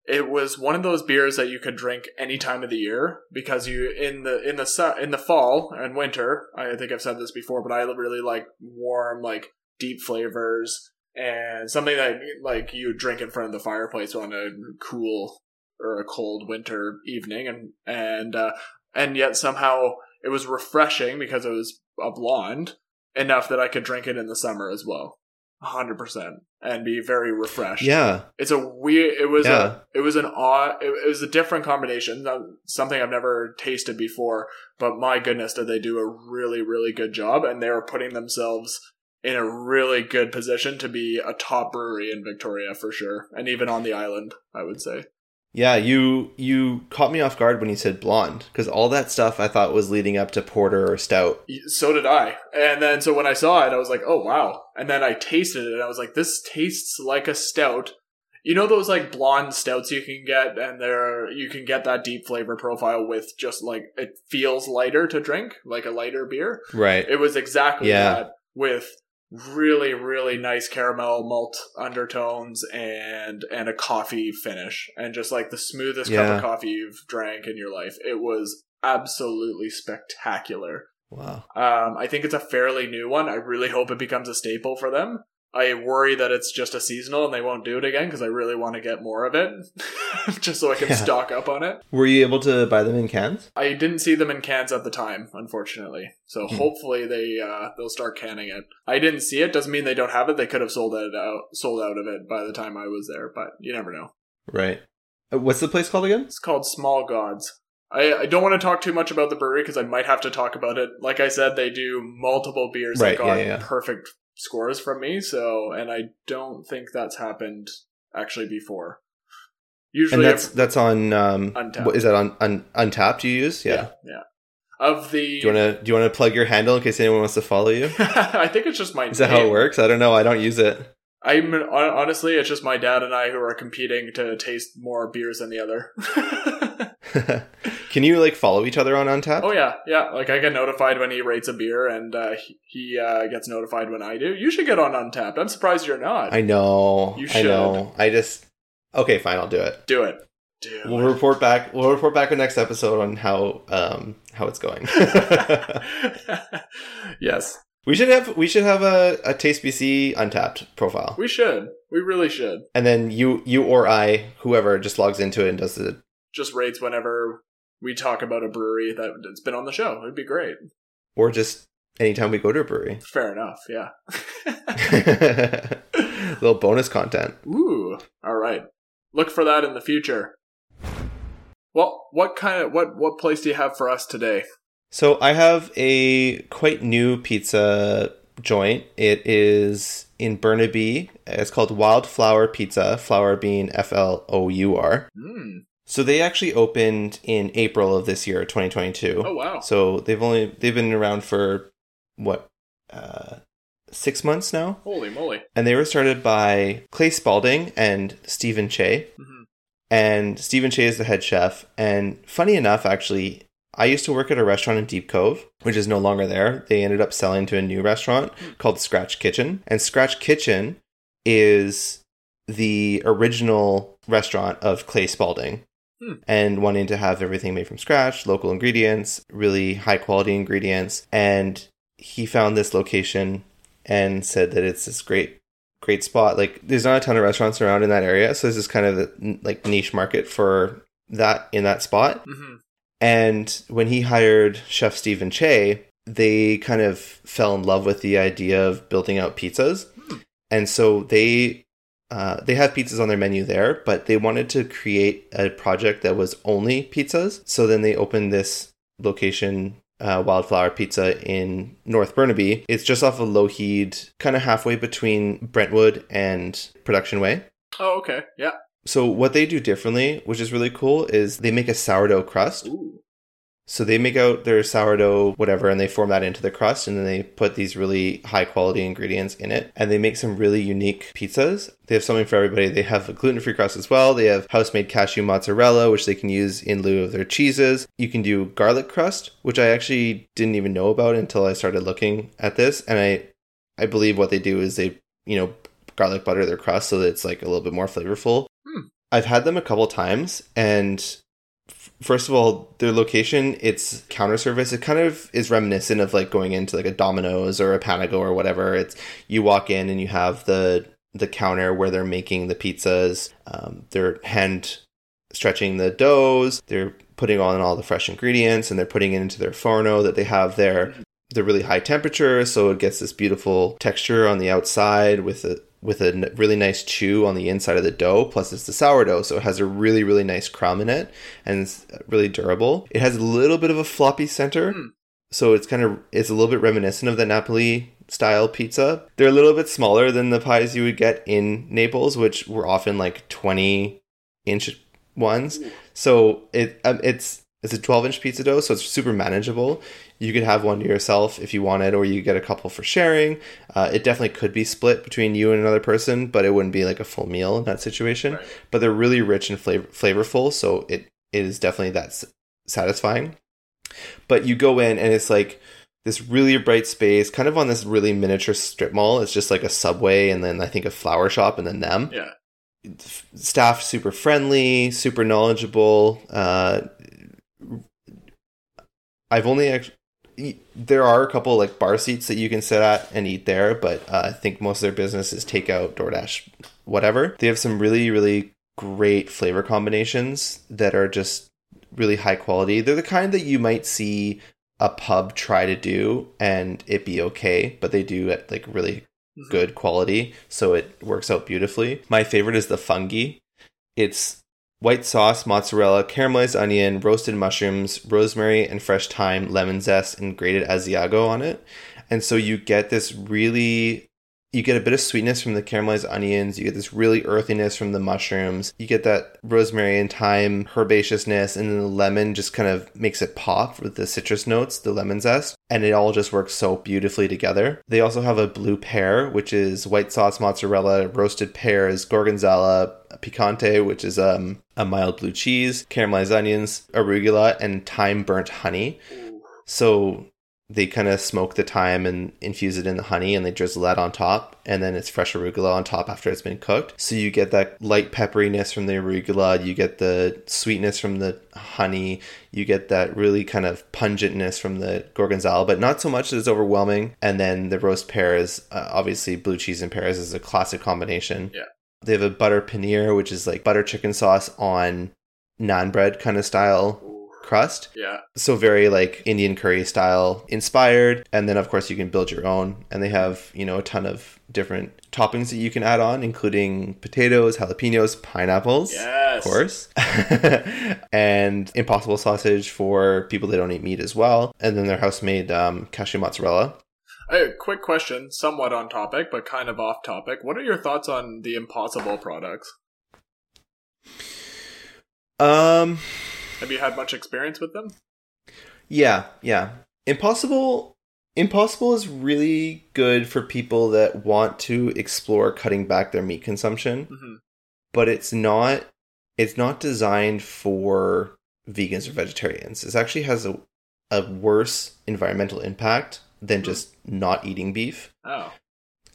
it was one of those beers that you could drink any time of the year, because you in the in the su- in the fall and winter. I think I've said this before, but I really like warm, like deep flavors. and something that like you drink in front of the fireplace on a cool or a cold winter evening, and and uh, and yet somehow it was refreshing because it was a blonde enough that I could drink it in the summer as well, one hundred percent, and be very refreshed. Yeah, it's a weird. It was yeah. a, it was an odd. It, it was a different combination, something I've never tasted before. But my goodness, did they do a really, really good job, and they were putting themselves in a really good position to be a top brewery in Victoria for sure, and even on the island, I would say. Yeah, you you caught me off guard when you said blonde, because all that stuff I thought was leading up to porter or stout. So did I. And then so when I saw it, I was like, oh, wow. And then I tasted it, and I was like, this tastes like a stout. You know those like blonde stouts you can get, and they're, you can get that deep flavor profile with just like, it feels lighter to drink, like a lighter beer? Right. It was exactly yeah. that, with really, really nice caramel malt undertones and and a coffee finish, and just like the smoothest yeah. cup of coffee you've drank in your life. It was absolutely spectacular. Wow. Um, I think it's a fairly new one. I really hope it becomes a staple for them. I worry that it's just a seasonal and they won't do it again, because I really want to get more of it just so I can yeah. stock up on it. Were you able to buy them in cans? I didn't see them in cans at the time, unfortunately. So hmm. hopefully they, uh, they'll start canning it. I didn't see it. Doesn't mean they don't have it. They could have sold it out, sold out of it by the time I was there, but you never know. Right. What's the place called again? It's called Small Gods. I, I don't want to talk too much about the brewery because I might have to talk about it. Like I said, they do multiple beers right. that got yeah, yeah. perfect scores from me, so, and I don't think that's happened actually before. Usually, and that's I've, that's on um, Untappd. What, is that on un, Untappd? You use, yeah. yeah, yeah. Of the, do you want to do you want to plug your handle in case anyone wants to follow you? I think it's just my. Is name. That how it works? I don't know. I don't use it. I'm honestly, it's just my dad and I who are competing to taste more beers than the other. Can you like follow each other on Untappd? Oh yeah, yeah. Like I get notified when he rates a beer, and uh, he uh, gets notified when I do. You should get on Untappd. I'm surprised you're not. I know. You should. I know. I just okay. Fine, I'll do it. Do it. Do we'll it. report back. We'll report back on next episode on how um, how it's going. Yes, we should have we should have a, a TasteBC Untappd profile. We should. We really should. And then you you or I, whoever, just logs into it and does it. Just rates whenever we talk about a brewery that's been on the show. It'd be great. Or just anytime we go to a brewery. Fair enough, yeah. Little bonus content. Ooh, all right. Look for that in the future. Well, what kind of what what place do you have for us today? So I have a quite new pizza joint. It is in Burnaby. It's called Wild Flour Pizza. Flour being F L O U R. Mm. So they actually opened in April of this year, twenty twenty-two. Oh wow! So they've only they've been around for what uh, six months now. Holy moly! And they were started by Clay Spaulding and Stephen Che, mm-hmm. and Stephen Che is the head chef. And funny enough, actually, I used to work at a restaurant in Deep Cove, which is no longer there. They ended up selling to a new restaurant mm-hmm. called Scratch Kitchen, and Scratch Kitchen is the original restaurant of Clay Spaulding. Hmm. And wanting to have everything made from scratch, local ingredients, really high quality ingredients. And he found this location and said that it's this great, great spot. Like there's not a ton of restaurants around in that area. So this is kind of the like niche market for that in that spot. Mm-hmm. And when he hired Chef Stephen Che, they kind of fell in love with the idea of building out pizzas. Hmm. And so they... Uh, they have pizzas on their menu there, but they wanted to create a project that was only pizzas. So then they opened this location, uh, Wildflower Pizza, in North Burnaby. It's just off of Lougheed, kind of halfway between Brentwood and Production Way. Oh, okay. Yeah. So what they do differently, which is really cool, is they make a sourdough crust. Ooh. So they make out their sourdough, whatever, and they form that into the crust, and then they put these really high-quality ingredients in it, and they make some really unique pizzas. They have something for everybody. They have a gluten-free crust as well. They have house-made cashew mozzarella, which they can use in lieu of their cheeses. You can do garlic crust, which I actually didn't even know about until I started looking at this, and I I believe what they do is they, you know, garlic butter their crust so that it's, like, a little bit more flavorful. Hmm. I've had them a couple times, and... First of all, their location, it's counter service. It kind of is reminiscent of like going into like a Domino's or a Panago or whatever. It's you walk in and you have the the counter where they're making the pizzas. Um, they're hand stretching the doughs. They're putting on all the fresh ingredients, and they're putting it into their forno that they have there. They're really high temperature, so it gets this beautiful texture on the outside with a with a really nice chew on the inside of the dough. Plus it's the sourdough, so it has a really, really nice crumb in it, and it's really durable. It has a little bit of a floppy center. Mm. So it's kind of, it's a little bit reminiscent of the Napoli style pizza. They're a little bit smaller than the pies you would get in Naples, which were often like twenty inch ones. So it um, it's it's a twelve inch pizza dough, so it's super manageable. You could have one to yourself if you wanted, or you could get a couple for sharing. Uh, it definitely could be split between you and another person, but it wouldn't be like a full meal in that situation. Right. But they're really rich and flavor- flavorful, so it, it is definitely that s- satisfying. But you go in and it's like this really bright space, kind of on this really miniature strip mall. It's just like a Subway and then I think a flower shop and then them. Yeah. Staff super friendly, super knowledgeable. Uh, I've only actually, there are a couple like bar seats that you can sit at and eat there, but uh, I think most of their business is takeout, DoorDash, whatever. They have some really, really great flavor combinations that are just really high quality. They're the kind that you might see a pub try to do and it be okay, but they do at like really good quality, so it works out beautifully. My favorite is the Fungi. It's white sauce, mozzarella, caramelized onion, roasted mushrooms, rosemary and fresh thyme, lemon zest, and grated Asiago on it. And so you get this really, you get a bit of sweetness from the caramelized onions. You get this really earthiness from the mushrooms. You get that rosemary and thyme herbaceousness. And then the lemon just kind of makes it pop with the citrus notes, the lemon zest. And it all just works so beautifully together. They also have a blue pear, which is white sauce, mozzarella, roasted pears, gorgonzola, picante, which is um, a mild blue cheese, caramelized onions, arugula, and thyme burnt honey. So they kind of smoke the thyme and infuse it in the honey, and they drizzle that on top, and then it's fresh arugula on top after it's been cooked. So you get that light pepperiness from the arugula, you get the sweetness from the honey, you get that really kind of pungentness from the gorgonzola, but not so much that it's overwhelming. And then the roast pears, uh, obviously blue cheese and pears is a classic combination. Yeah. They have a butter paneer, which is like butter chicken sauce on naan bread kind of style crust. Yeah. So very like Indian curry style inspired. And then of course you can build your own, and they have, you know, a ton of different toppings that you can add on, including potatoes, jalapenos, pineapples, yes, of course, and impossible sausage for people that don't eat meat as well. And then their house-made um, cashew mozzarella. Hey, quick question, somewhat on topic, but kind of off topic. What are your thoughts on the impossible products? Um... Have you had much experience with them? Yeah, yeah. Impossible Impossible is really good for people that want to explore cutting back their meat consumption. Mm-hmm. But it's not it's not designed for vegans or vegetarians. It actually has a, a worse environmental impact than mm-hmm. just not eating beef. Oh.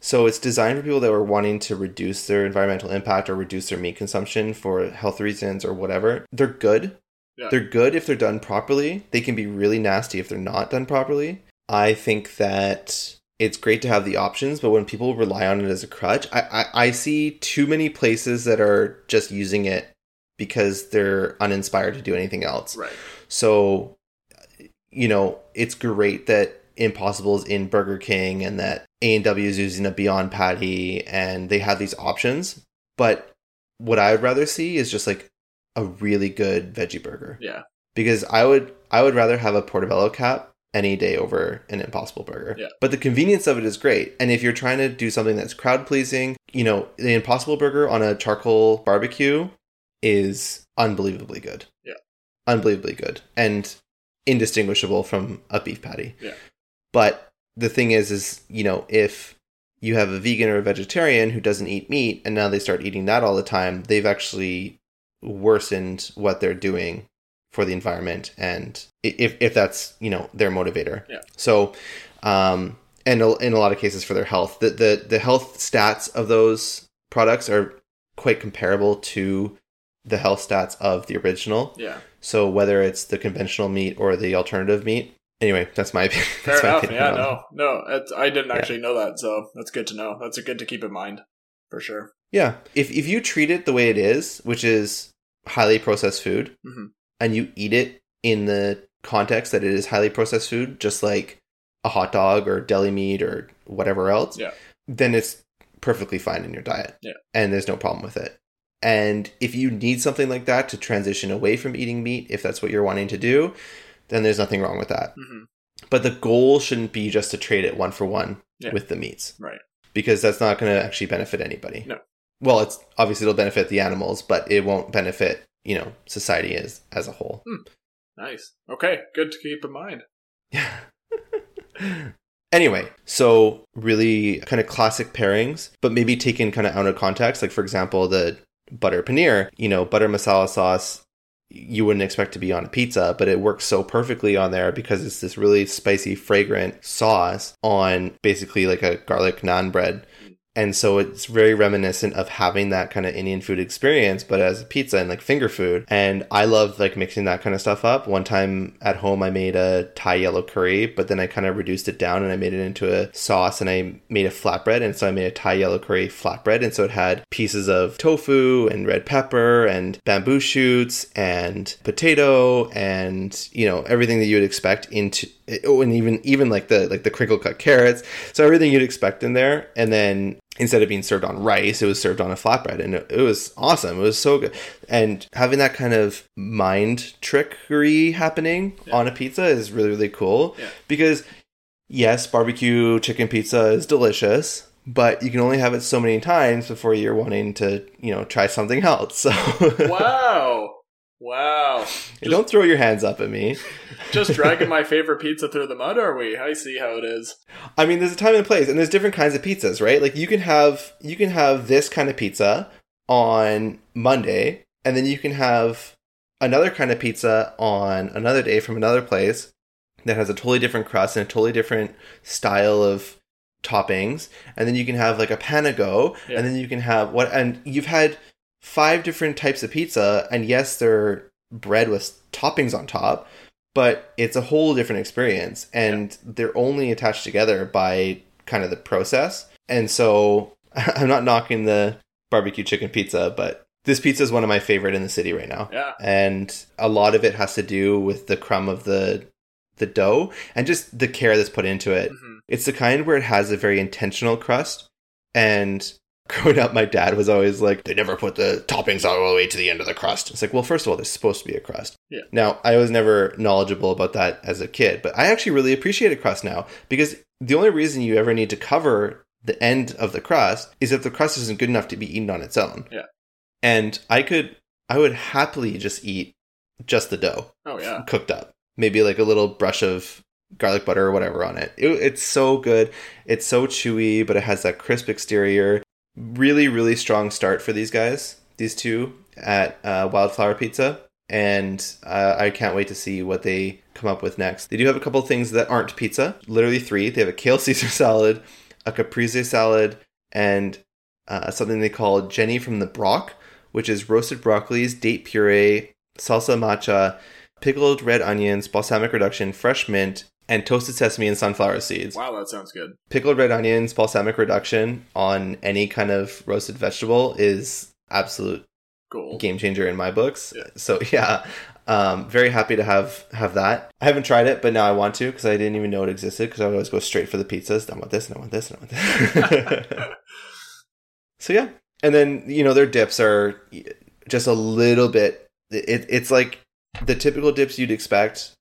So it's designed for people that were wanting to reduce their environmental impact or reduce their meat consumption for health reasons or whatever. They're good. Yeah. They're good if they're done properly. They can be really nasty if they're not done properly. I think that it's great to have the options, but when people rely on it as a crutch, I, I, I see too many places that are just using it because they're uninspired to do anything else. Right. So, you know, it's great that Impossible is in Burger King and that A and W is using a Beyond Patty and they have these options. But what I would rather see is just like a really good veggie burger. Yeah. Because I would I would rather have a portobello cap any day over an Impossible burger. Yeah. But the convenience of it is great. And if you're trying to do something that's crowd pleasing, you know, the Impossible burger on a charcoal barbecue is unbelievably good. Yeah. Unbelievably good and indistinguishable from a beef patty. Yeah. But the thing is is, you know, if you have a vegan or a vegetarian who doesn't eat meat and now they start eating that all the time, they've actually worsened what they're doing for the environment, and if if that's, you know, their motivator. Yeah. So um and in a lot of cases for their health, the, the the health stats of those products are quite comparable to the health stats of the original. Yeah. So whether it's the conventional meat or the alternative meat. Anyway, that's my opinion. Fair enough. Yeah, no no it's, I didn't actually yeah. know that, so that's good to know. That's good to keep in mind. for sure. Yeah. If if you treat it the way it is, which is highly processed food, mm-hmm. and you eat it in the context that it is highly processed food, just like a hot dog or deli meat or whatever else, yeah. then it's perfectly fine in your diet. Yeah. And there's no problem with it. And if you need something like that to transition away from eating meat, if that's what you're wanting to do, then there's nothing wrong with that. Mm-hmm. But the goal shouldn't be just to trade it one for one yeah. with the meats. Right. Because that's not going to actually benefit anybody. No. Well, it's obviously it'll benefit the animals, but it won't benefit, you know, society as, as a whole. Mm. Nice. Okay. Good to keep in mind. Yeah. Anyway, so really kind of classic pairings, but maybe taken kind of out of context. Like, for example, the butter paneer, you know, butter masala sauce, you wouldn't expect to be on a pizza, but it works so perfectly on there because it's this really spicy, fragrant sauce on basically like a garlic naan bread. And so it's very reminiscent of having that kind of Indian food experience, but as a pizza and like finger food. And I love like mixing that kind of stuff up. One time at home, I made a Thai yellow curry, but then I kind of reduced it down and I made it into a sauce and I made a flatbread. And so I made a Thai yellow curry flatbread. And so it had pieces of tofu and red pepper and bamboo shoots and potato and, you know, everything that you would expect into Oh, and even even like the like the crinkle cut carrots. So everything you'd expect in there. And then instead of being served on rice, it was served on a flatbread. And it, it was awesome. It was so good. And having that kind of mind trickery happening yeah. on a pizza is really, really cool. Yeah. Because, yes, barbecue chicken pizza is delicious, but you can only have it so many times before you're wanting to, you know, try something else. So Wow. Wow. Just, don't throw your hands up at me. Just dragging my favorite pizza through the mud, are we? I see how it is. I mean, there's a time and a place, and there's different kinds of pizzas, right? Like, you can have you can have this kind of pizza on Monday, and then you can have another kind of pizza on another day from another place that has a totally different crust and a totally different style of toppings. And then you can have, like, a panago, yeah. and then you can have what... And you've had... five different types of pizza, and yes, they're bread with toppings on top, but it's a whole different experience, and yeah. they're only attached together by kind of the process. And so I'm not knocking the barbecue chicken pizza, but this pizza is one of my favorite in the city right now. Yeah. And a lot of it has to do with the crumb of the the dough and just the care that's put into it. Mm-hmm. It's the kind where it has a very intentional crust, and growing up, my dad was always like, they never put the toppings all the way to the end of the crust. It's like, well, first of all, there's supposed to be a crust. Yeah. Now, I was never knowledgeable about that as a kid, but I actually really appreciate a crust now, because the only reason you ever need to cover the end of the crust is if the crust isn't good enough to be eaten on its own. Yeah. And I could, I would happily just eat just the dough. Oh, yeah. Cooked up. Maybe like a little brush of garlic butter or whatever on it. it it's so good. It's so chewy, but it has that crisp exterior. Really, really strong start for these guys, these two, at uh, Wild Flour Pizza. And uh, I can't wait to see what they come up with next. They do have a couple of things that aren't pizza, literally three. They have a kale Caesar salad, a caprese salad, and uh, something they call Jenny from the Brock, which is roasted broccolis, date puree, salsa matcha, pickled red onions, balsamic reduction, fresh mint, and toasted sesame and sunflower seeds. Wow, that sounds good. Pickled red onions, balsamic reduction on any kind of roasted vegetable is absolute cool. Game changer in my books. Yeah. So yeah, um, very happy to have, have that. I haven't tried it, but now I want to, because I didn't even know it existed, because I would always go straight for the pizzas. I want this, and I want this, and I want this. So yeah. And then, you know, their dips are just a little bit... It, it's like the typical dips you'd expect,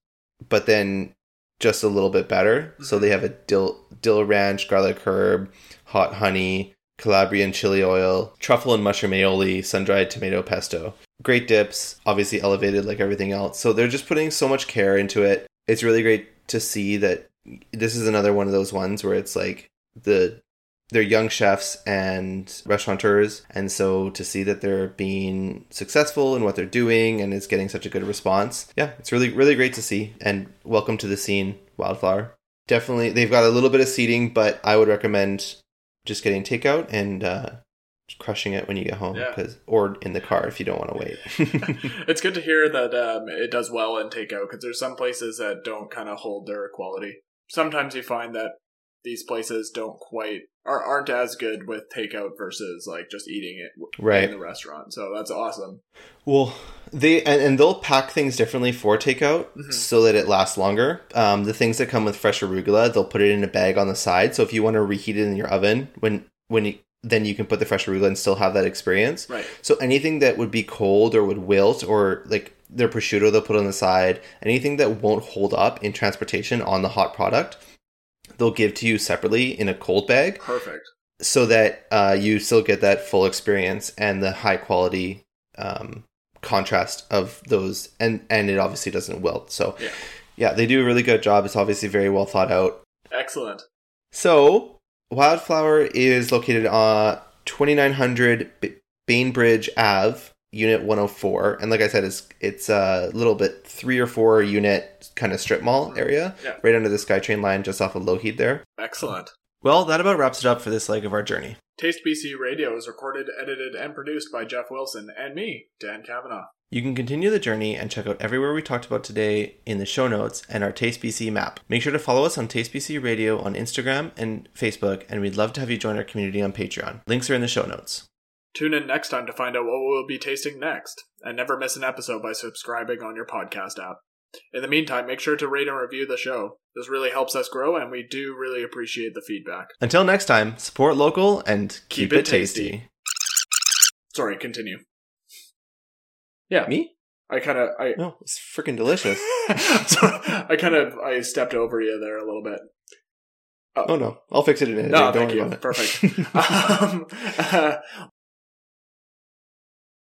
but then... just a little bit better. So they have a dill dill ranch, garlic herb, hot honey, Calabrian chili oil, truffle and mushroom aioli, sun-dried tomato pesto. Great dips, obviously elevated like everything else. So they're just putting so much care into it. It's really great to see that this is another one of those ones where it's like the they're young chefs and restaurateurs. And so to see that they're being successful in what they're doing and it's getting such a good response. Yeah, it's really, really great to see. And welcome to the scene, Wildflower. Definitely, they've got a little bit of seating, but I would recommend just getting takeout and uh, crushing it when you get home. Yeah. 'Cause, or in the car if you don't want to wait. It's good to hear that um, it does well in takeout, because there's some places that don't kind of hold their quality. Sometimes you find that these places don't quite aren't as good with takeout versus like just eating it right in the restaurant. So that's awesome. Well, they and, and they'll pack things differently for takeout mm-hmm. so that it lasts longer. Um, the things that come with fresh arugula, they'll put it in a bag on the side. So if you want to reheat it in your oven, when when you, then you can put the fresh arugula and still have that experience. Right. So anything that would be cold or would wilt or like their prosciutto they'll put on the side, anything that won't hold up in transportation on the hot product, they'll give to you separately in a cold bag. Perfect. So that uh, you still get that full experience and the high quality um, contrast of those. And, and it obviously doesn't wilt. So yeah. yeah, they do a really good job. It's obviously very well thought out. Excellent. So Wild Flour is located on twenty-nine hundred B- Bainbridge Avenue, Unit one oh four. And like I said, it's it's a little bit three or four unit kind of strip mall area, yeah. right under the SkyTrain line just off of Lougheed there. Excellent. Well, that about wraps it up for this leg of our journey. TasteBC Radio is recorded, edited, and produced by Jeff Wilson and me, Dan Kavanaugh. You can continue the journey and check out everywhere we talked about today in the show notes and our TasteBC map. Make sure to follow us on TasteBC Radio on Instagram and Facebook, and we'd love to have you join our community on Patreon. Links are in the show notes. Tune in next time to find out what we'll be tasting next, and never miss an episode by subscribing on your podcast app. In the meantime, make sure to rate and review the show. This really helps us grow, and we do really appreciate the feedback. Until next time, support local and keep, keep it, it tasty. tasty. Sorry, continue. Yeah. Me? I kind of... I No, it's freaking delicious. I kind of... I stepped over you there a little bit. Oh, oh no. I'll fix it in a day. No, thank you. Perfect. um, uh,